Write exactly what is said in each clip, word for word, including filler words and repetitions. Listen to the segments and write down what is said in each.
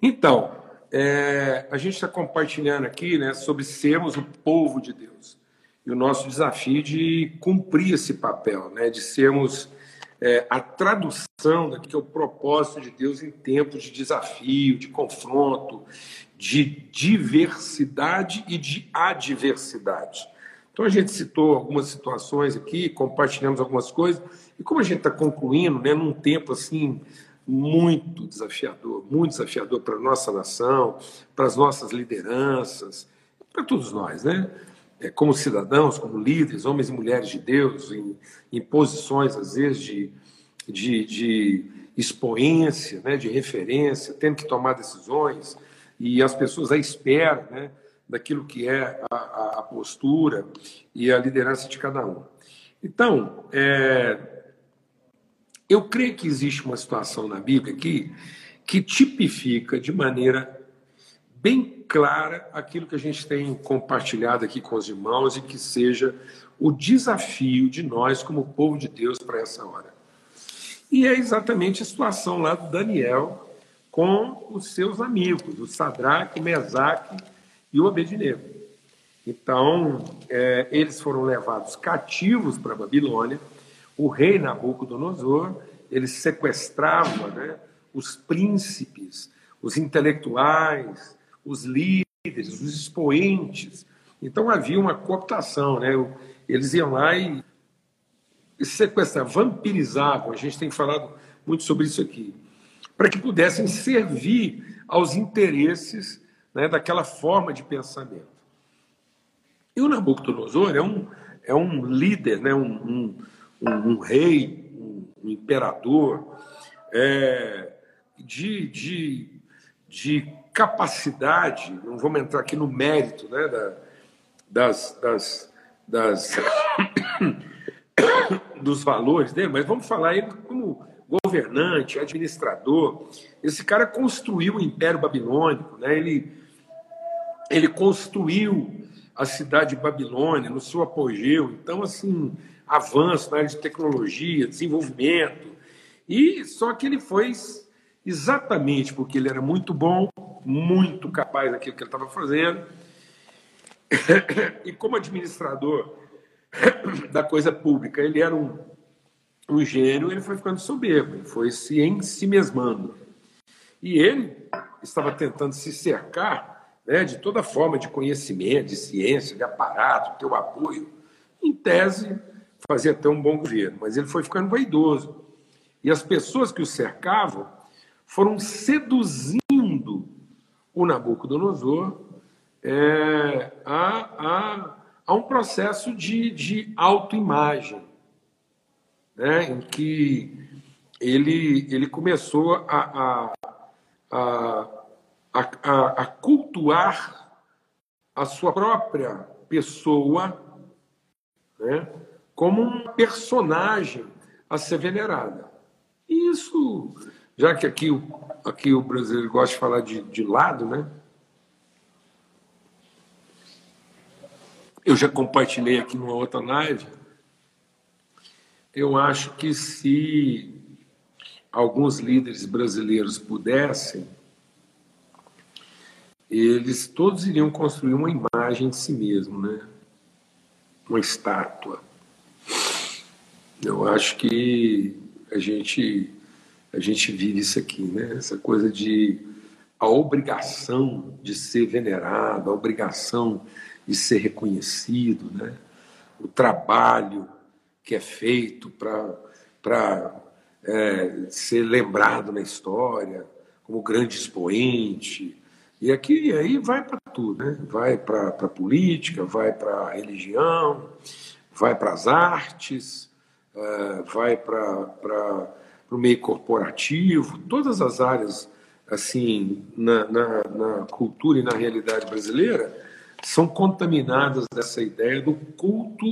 Então, é, a gente está compartilhando aqui, né, sobre sermos o povo de Deus. E o nosso desafio de cumprir esse papel, né, de sermos é, a tradução daquilo que é o propósito de Deus em tempos de desafio, de confronto, de diversidade e de adversidade. Então, a gente citou algumas situações aqui, compartilhamos algumas coisas. E como a gente está concluindo, né, num tempo assim muito desafiador, muito desafiador para a nossa nação, para as nossas lideranças, para todos nós, né? É, como cidadãos, como líderes, homens e mulheres de Deus, em, em posições, às vezes, de, de, de expoência, né, de referência, tendo que tomar decisões, e as pessoas à espera, né, daquilo que é a, a postura e a liderança de cada um. Então, é, eu creio que existe uma situação na Bíblia aqui que tipifica de maneira bem clara aquilo que a gente tem compartilhado aqui com os irmãos e que seja o desafio de nós como povo de Deus para essa hora. E é exatamente a situação lá do Daniel com os seus amigos, o Sadraque, o Mesaque e o Abednego. Então, é, eles foram levados cativos para a Babilônia. O rei Nabucodonosor, ele sequestrava, né, os príncipes, os intelectuais, os líderes, os expoentes. Então, havia uma cooptação, né? Eles iam lá e sequestravam, vampirizavam. A gente tem falado muito sobre isso aqui. Para que pudessem servir aos interesses, né, daquela forma de pensamento. E o Nabucodonosor é um, é um líder, né, um, um, um rei, um, um imperador, é, de, de, de capacidade, não vamos entrar aqui no mérito, né, da, das, das, das dos valores dele, mas vamos falar ele como governante, administrador. Esse cara construiu o Império Babilônico, né, ele... Ele construiu a cidade de Babilônia no seu apogeu. Então, assim, avanço na área de tecnologia, desenvolvimento. E só que ele foi exatamente porque ele era muito bom, muito capaz daquilo que ele estava fazendo. E como administrador da coisa pública, ele era um, um gênio, ele foi ficando soberbo, ele foi se ensimesmando. E ele estava tentando se cercar, né, de toda forma de conhecimento, de ciência, de aparato, de teu apoio, em tese, fazia até um bom governo. Mas ele foi ficando vaidoso. E as pessoas que o cercavam foram seduzindo o Nabucodonosor é, a, a, a um processo de, de autoimagem, né, em que ele, ele começou a... a, a A, a, a cultuar a sua própria pessoa, né, como um personagem a ser venerada. E isso, já que aqui, aqui o brasileiro gosta de falar de, de lado, né? Eu já compartilhei aqui numa outra live. Eu acho que se alguns líderes brasileiros pudessem, eles todos iriam construir uma imagem de si mesmo, né? Uma estátua. Eu acho que a gente, a gente vive isso aqui, né? Essa coisa de a obrigação de ser venerado, a obrigação de ser reconhecido, né? O trabalho que é feito para é, ser lembrado na história como grande expoente. E aqui aí vai para tudo, né? Vai para a política, vai para a religião, vai para as artes, uh, vai para o meio corporativo, todas as áreas assim na, na, na cultura e na realidade brasileira são contaminadas dessa ideia do culto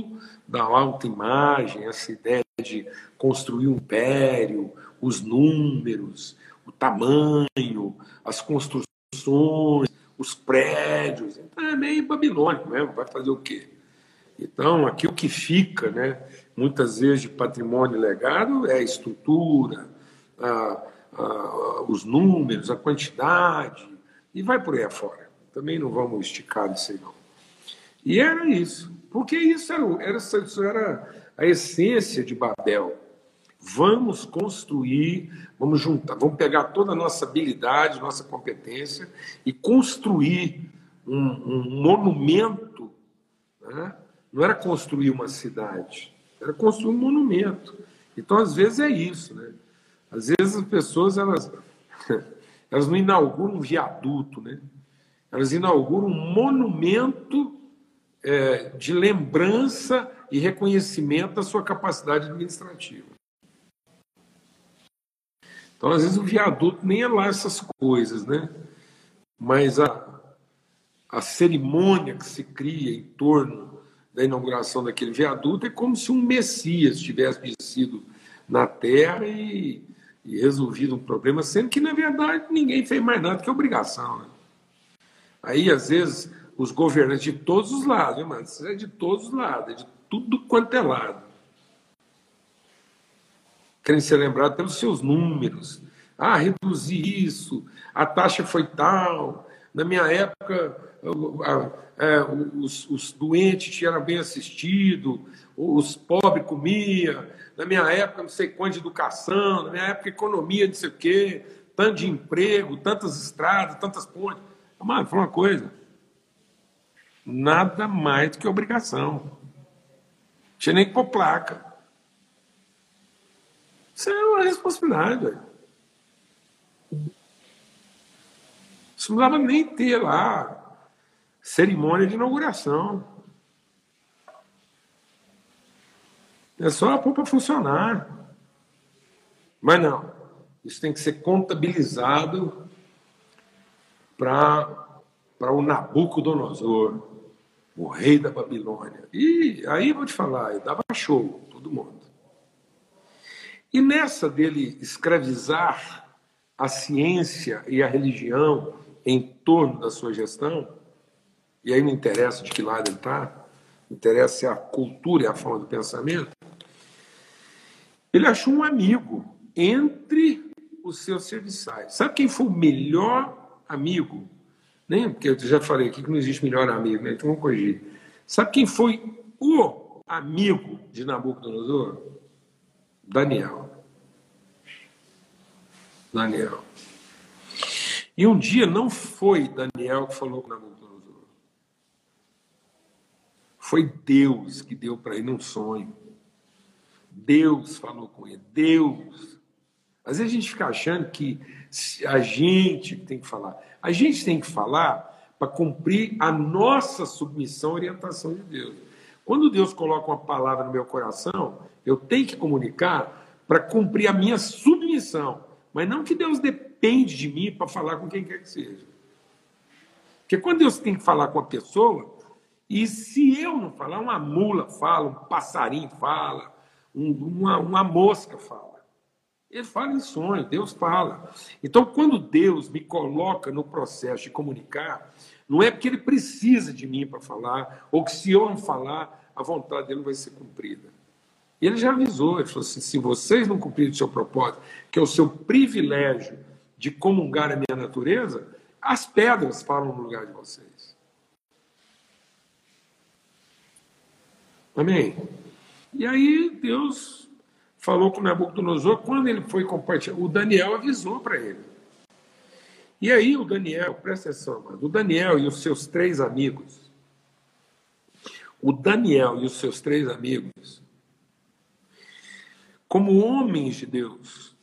da autoimagem, essa ideia de construir um império, os números, o tamanho, as construções, os prédios. Então é meio babilônico mesmo, vai fazer o quê? Então, aquilo que fica, né, muitas vezes de patrimônio legado é a estrutura, a, a, os números, a quantidade, e vai por aí afora. Também não vamos esticar disso aí, não. E era isso, porque isso era, era, isso era a essência de Babel. Vamos construir, vamos juntar, vamos pegar toda a nossa habilidade, nossa competência e construir um, um monumento, né? Não era construir uma cidade, era construir um monumento. Então, às vezes, é isso, né? Às vezes, as pessoas, elas, elas não inauguram um viaduto, né? Elas inauguram um monumento é, de lembrança e reconhecimento da sua capacidade administrativa. Então, às vezes, o viaduto nem é lá essas coisas, né? Mas a, a cerimônia que se cria em torno da inauguração daquele viaduto é como se um Messias tivesse descido na terra e, e resolvido um problema, sendo que, na verdade, ninguém fez mais nada que obrigação, né? Aí, às vezes, os governantes de todos os lados, hein, mano? Isso é de todos os lados, é de tudo quanto é lado. Querem ser lembrados pelos seus números. Ah, reduzi isso, a taxa foi tal. Na minha época, a, a, a, os, os doentes eram bem assistidos, os pobres comiam. Na minha época, não sei quanto de educação, na minha época, economia, não sei o quê, tanto de emprego, tantas estradas, tantas pontes. Mano, fala uma coisa. Nada mais do que obrigação. Tinha nem que pôr placa. Isso é uma responsabilidade, velho. Isso não dava nem ter lá cerimônia de inauguração. É só pôr para funcionar. Mas não. Isso tem que ser contabilizado para o Nabucodonosor, o rei da Babilônia. E aí vou te falar, dava show, todo mundo. E nessa dele escravizar a ciência e a religião em torno da sua gestão, e aí não interessa de que lado ele está, interessa a cultura e a forma do pensamento, ele achou um amigo entre os seus serviçais. Sabe quem foi o melhor amigo, né? Porque eu já falei aqui que não existe melhor amigo, né? Então vamos corrigir. Sabe quem foi o amigo de Nabucodonosor? Daniel. Daniel. E um dia não foi Daniel que falou com Nabucodonosor. Foi Deus que deu para ele um sonho. Deus falou com ele. Deus. Às vezes a gente fica achando que a gente tem que falar. A gente tem que falar para cumprir a nossa submissão à orientação de Deus. Quando Deus coloca uma palavra no meu coração, eu tenho que comunicar para cumprir a minha submissão. Mas não que Deus depende de mim para falar com quem quer que seja. Porque quando Deus tem que falar com a pessoa, e se eu não falar, uma mula fala, um passarinho fala, um, uma, uma mosca fala. Ele fala em sonho, Deus fala. Então, quando Deus me coloca no processo de comunicar, não é porque ele precisa de mim para falar, ou que se eu não falar, a vontade dele não vai ser cumprida. Ele já avisou, ele falou assim, se vocês não cumprirem o seu propósito, que é o seu privilégio de comungar a minha natureza, as pedras falam no lugar de vocês. Amém? E aí, Deus falou com Nabucodonosor, quando ele foi compartilhar, o Daniel avisou para ele. E aí o Daniel, presta atenção, mano, o Daniel e os seus três amigos, o Daniel e os seus três amigos, como homens de Deus,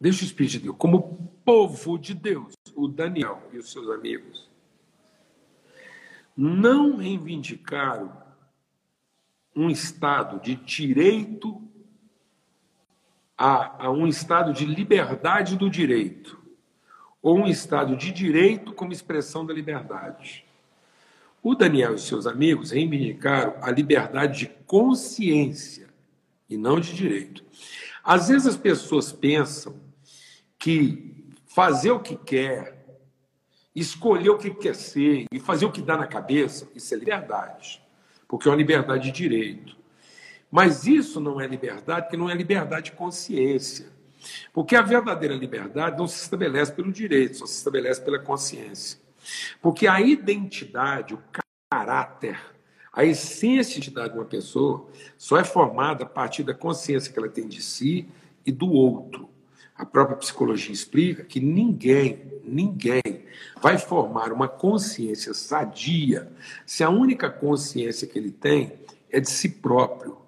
deixa o Espírito de Deus, como povo de Deus, o Daniel e os seus amigos, não reivindicaram um estado de direito a, a um estado de liberdade do direito, ou um estado de direito como expressão da liberdade. O Daniel e seus amigos reivindicaram a liberdade de consciência e não de direito. Às vezes as pessoas pensam que fazer o que quer, escolher o que quer ser e fazer o que dá na cabeça, isso é liberdade. Porque é uma liberdade de direito. Mas isso não é liberdade, porque não é liberdade de consciência. Porque a verdadeira liberdade não se estabelece pelo direito, só se estabelece pela consciência. Porque a identidade, o caráter, a essência de identidade de uma pessoa só é formada a partir da consciência que ela tem de si e do outro. A própria psicologia explica que ninguém, ninguém vai formar uma consciência sadia se a única consciência que ele tem é de si próprio,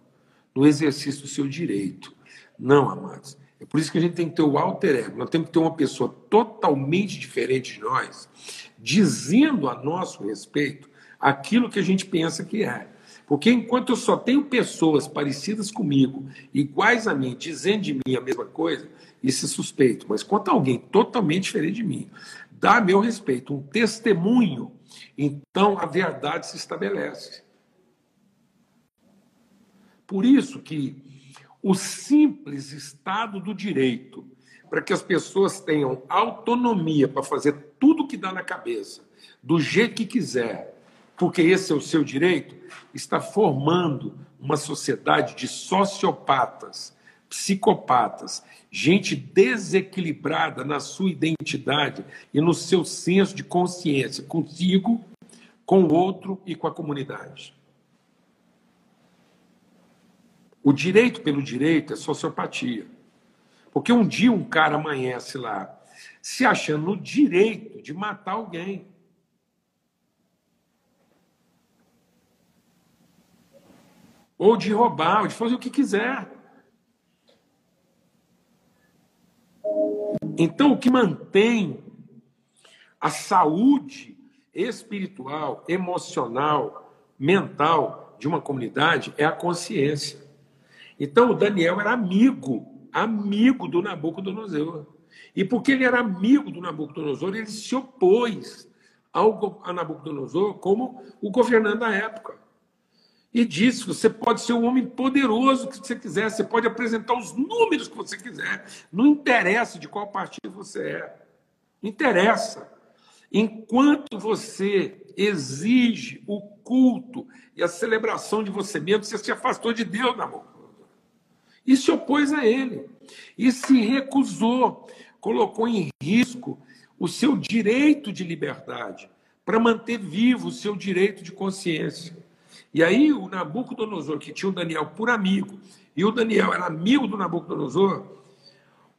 no exercício do seu direito. Não, amados. É por isso que a gente tem que ter o alter ego. Nós temos que ter uma pessoa totalmente diferente de nós, dizendo a nosso respeito aquilo que a gente pensa que é. Porque enquanto eu só tenho pessoas parecidas comigo, iguais a mim, dizendo de mim a mesma coisa, isso é suspeito. Mas quanto a alguém totalmente diferente de mim, dá meu respeito, um testemunho, então a verdade se estabelece. Por isso que o simples estado do direito, para que as pessoas tenham autonomia para fazer tudo o que dá na cabeça, do jeito que quiser, porque esse é o seu direito, está formando uma sociedade de sociopatas, psicopatas, gente desequilibrada na sua identidade e no seu senso de consciência, consigo, com o outro e com a comunidade. O direito pelo direito é sociopatia. Porque um dia um cara amanhece lá se achando no direito de matar alguém. Ou de roubar, ou de fazer o que quiser. Então, o que mantém a saúde espiritual, emocional, mental de uma comunidade é a consciência. Então, o Daniel era amigo, amigo do Nabucodonosor. E porque ele era amigo do Nabucodonosor, ele se opôs ao Nabucodonosor como o governante da época. E disse, você pode ser um homem poderoso que você quiser, você pode apresentar os números que você quiser. Não interessa de qual partido você é. Não interessa. Enquanto você exige o culto e a celebração de você mesmo, você se afastou de Deus, Nabucodonosor. E se opôs a ele, e se recusou, colocou em risco o seu direito de liberdade para manter vivo o seu direito de consciência. E aí o Nabucodonosor, que tinha o Daniel por amigo, e o Daniel era amigo do Nabucodonosor,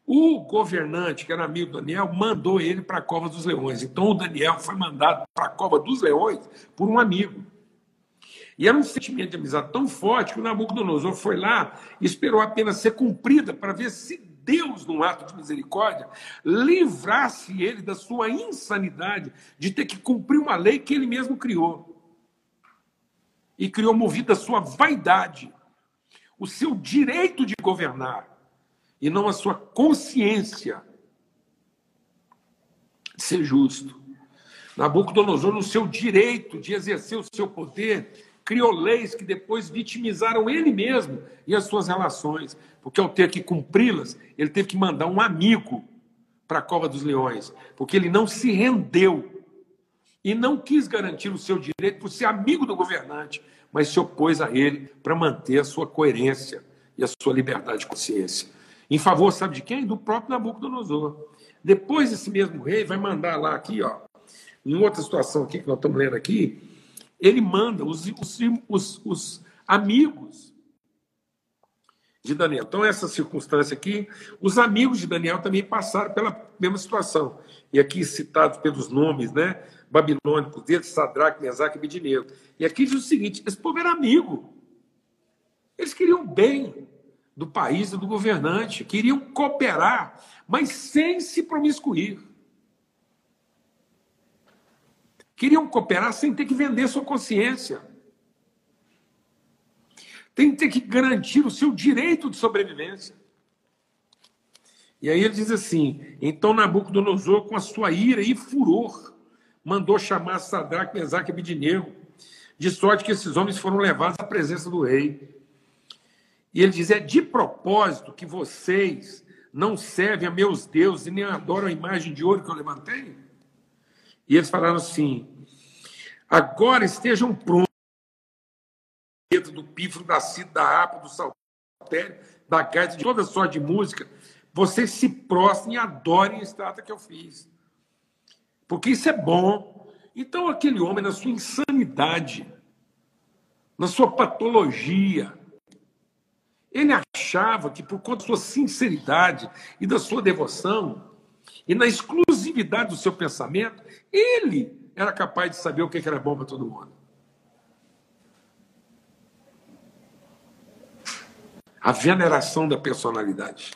o governante, que era amigo do Daniel, mandou ele para a Cova dos Leões. Então o Daniel foi mandado para a Cova dos Leões por um amigo. E era um sentimento de amizade tão forte que o Nabucodonosor foi lá e esperou a pena ser cumprida para ver se Deus, num ato de misericórdia, livrasse ele da sua insanidade de ter que cumprir uma lei que ele mesmo criou. E criou movido da sua vaidade, o seu direito de governar, e não a sua consciência de ser justo. Nabucodonosor, no seu direito de exercer o seu poder, criou leis que depois vitimizaram ele mesmo e as suas relações. Porque ao ter que cumpri-las, ele teve que mandar um amigo para a Cova dos Leões. Porque ele não se rendeu e não quis garantir o seu direito por ser amigo do governante, mas se opôs a ele para manter a sua coerência e a sua liberdade de consciência. Em favor, sabe de quem? Do próprio Nabucodonosor. Depois, esse mesmo rei vai mandar lá aqui, ó, em outra situação aqui, que nós estamos lendo aqui, ele manda os, os, os, os amigos de Daniel. Então, essa circunstância aqui, os amigos de Daniel também passaram pela mesma situação. E aqui citados pelos nomes, né, babilônicos deles, Sadraque, Mesaque e Abidineu. E aqui diz o seguinte, esse povo era amigo. Eles queriam o bem do país e do governante, queriam cooperar, mas sem se promiscuir. Queriam cooperar sem ter que vender sua consciência. Tem que ter que garantir o seu direito de sobrevivência. E aí ele diz assim, então Nabucodonosor, com a sua ira e furor, mandou chamar Sadraque, Mesaque e Abidineu, de sorte que esses homens foram levados à presença do rei. E ele diz, é de propósito que vocês não servem a meus deuses e nem adoram a imagem de ouro que eu levantei? E eles falaram assim, agora estejam prontos do pífaro, da cítara, da harpa, do saltério, da gaita, de toda sorte de música, vocês se prostrem e adorem a estátua que eu fiz. Porque isso é bom. Então, aquele homem, na sua insanidade, na sua patologia, ele achava que, por conta da sua sinceridade e da sua devoção, e na exclusividade do seu pensamento, ele era capaz de saber o que era bom para todo mundo. A veneração da personalidade.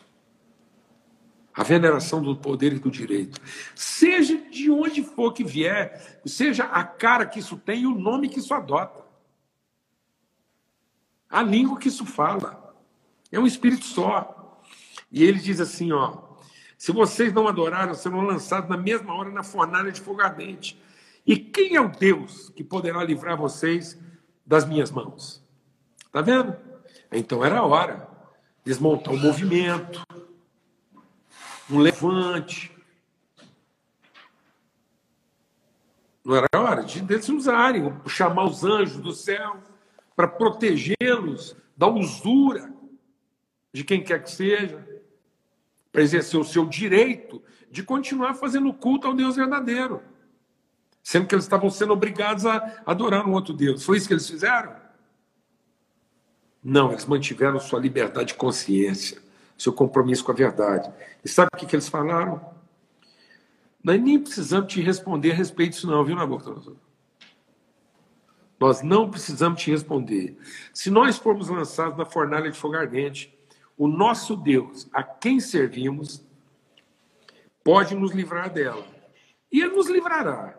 A veneração do poder e do direito. Seja de onde for que vier, seja a cara que isso tem e o nome que isso adota. A língua que isso fala. É um espírito só. E ele diz assim, ó, se vocês não adoraram, serão lançados na mesma hora na fornalha de fogo ardente. E quem é o Deus que poderá livrar vocês das minhas mãos? Tá vendo? Então era a hora de desmontar um movimento, um levante. Não era a hora de eles usarem, chamar os anjos do céu para protegê-los da usura de quem quer que seja, para exercer o seu direito de continuar fazendo culto ao Deus verdadeiro, sendo que eles estavam sendo obrigados a adorar um outro Deus. Foi isso que eles fizeram? Não, eles mantiveram sua liberdade de consciência, seu compromisso com a verdade. E sabe o que, que eles falaram? Nós nem precisamos te responder a respeito disso não, viu, Nabucodonosor? Nós não precisamos te responder. Se nós formos lançados na fornalha de fogo ardente, o nosso Deus, a quem servimos, pode nos livrar dela. E ele nos livrará.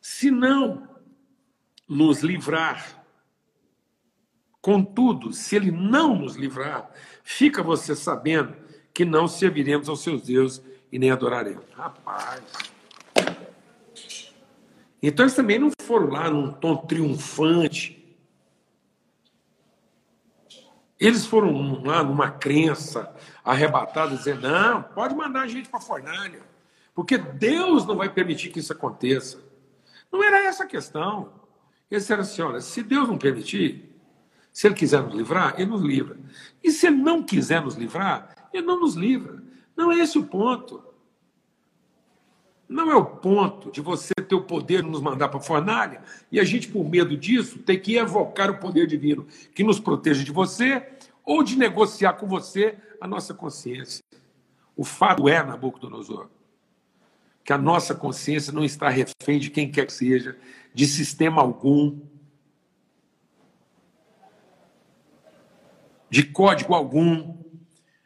Se não nos livrar, contudo, se ele não nos livrar, fica você sabendo que não serviremos aos seus deuses e nem adoraremos. Rapaz! Então eles também não foram lá num tom triunfante. Eles foram lá numa crença arrebatada, dizendo, não, pode mandar a gente para a fornalha, porque Deus não vai permitir que isso aconteça. Não era essa a questão. Eles disseram assim, olha, se Deus não permitir, se ele quiser nos livrar, ele nos livra. E se ele não quiser nos livrar, ele não nos livra. Não é esse o ponto. Não é o ponto de você ter o poder de nos mandar para a fornalha e a gente, por medo disso, ter que evocar o poder divino que nos proteja de você ou de negociar com você a nossa consciência. O fato é, Nabucodonosor, que a nossa consciência não está refém de quem quer que seja, de sistema algum, de código algum,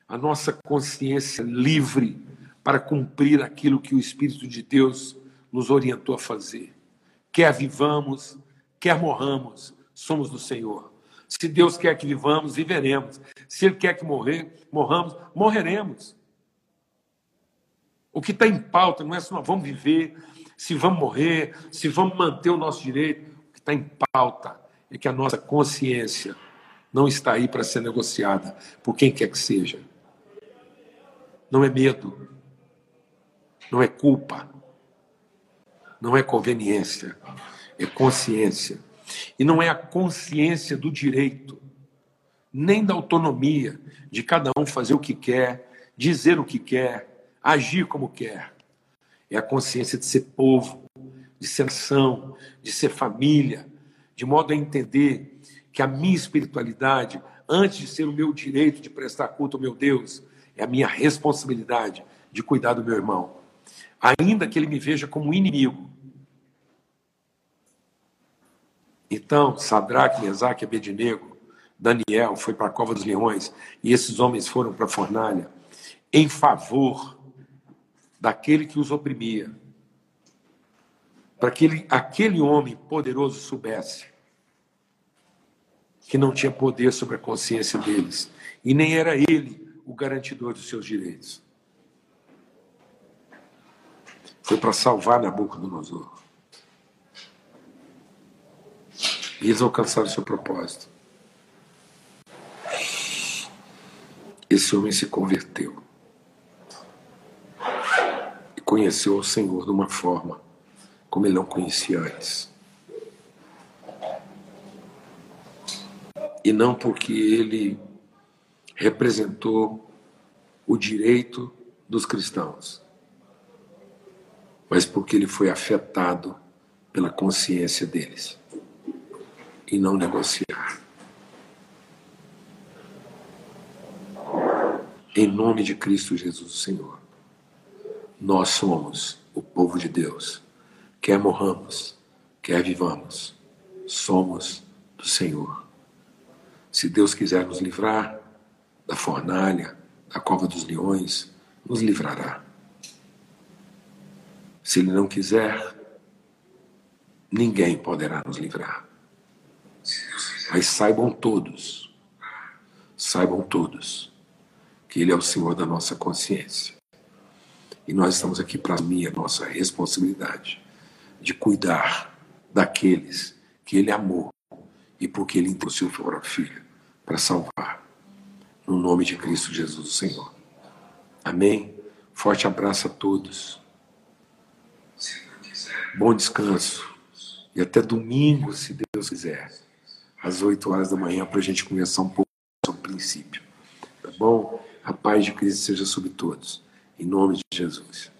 a nossa consciência livre para cumprir aquilo que o Espírito de Deus nos orientou a fazer. Quer vivamos, quer morramos, somos do Senhor. Se Deus quer que vivamos, viveremos. Se Ele quer que morrer, morramos, morreremos. O que está em pauta não é se nós vamos viver, se vamos morrer, se vamos manter o nosso direito. O que está em pauta é que a nossa consciência não está aí para ser negociada por quem quer que seja. Não é medo. Não é culpa. Não é conveniência. É consciência. E não é a consciência do direito, nem da autonomia de cada um fazer o que quer, dizer o que quer, agir como quer. É a consciência de ser povo, de ser nação, de ser família, de modo a entender que a minha espiritualidade, antes de ser o meu direito de prestar culto ao meu Deus, é a minha responsabilidade de cuidar do meu irmão. Ainda que ele me veja como inimigo. Então, Sadraque, Mesaque, Abednego, Daniel foi para a cova dos leões, e esses homens foram para a fornalha em favor daquele que os oprimia. Para que ele, aquele homem poderoso soubesse que não tinha poder sobre a consciência deles. E nem era ele o garantidor dos seus direitos. Foi para salvar Nabucodonosor. E eles alcançaram o seu propósito. Esse homem se converteu. E conheceu o Senhor de uma forma como ele não conhecia antes. E não porque ele representou o direito dos cristãos, mas porque ele foi afetado pela consciência deles, e não negociar. Em nome de Cristo Jesus, o Senhor, nós somos o povo de Deus. Quer morramos, quer vivamos, somos do Senhor. Se Deus quiser nos livrar da fornalha, da cova dos leões, nos livrará. Se Ele não quiser, ninguém poderá nos livrar. Mas saibam todos, saibam todos, que Ele é o Senhor da nossa consciência. E nós estamos aqui para assumir a nossa responsabilidade de cuidar daqueles que Ele amou e porque Ele entregou seu próprio filho para salvar. No nome de Cristo Jesus, o Senhor. Amém? Forte abraço a todos. Bom descanso. E até domingo, se Deus quiser, às oito horas da manhã, para a gente conversar um pouco sobre o princípio. Tá bom? A paz de Cristo seja sobre todos. Em nome de Jesus.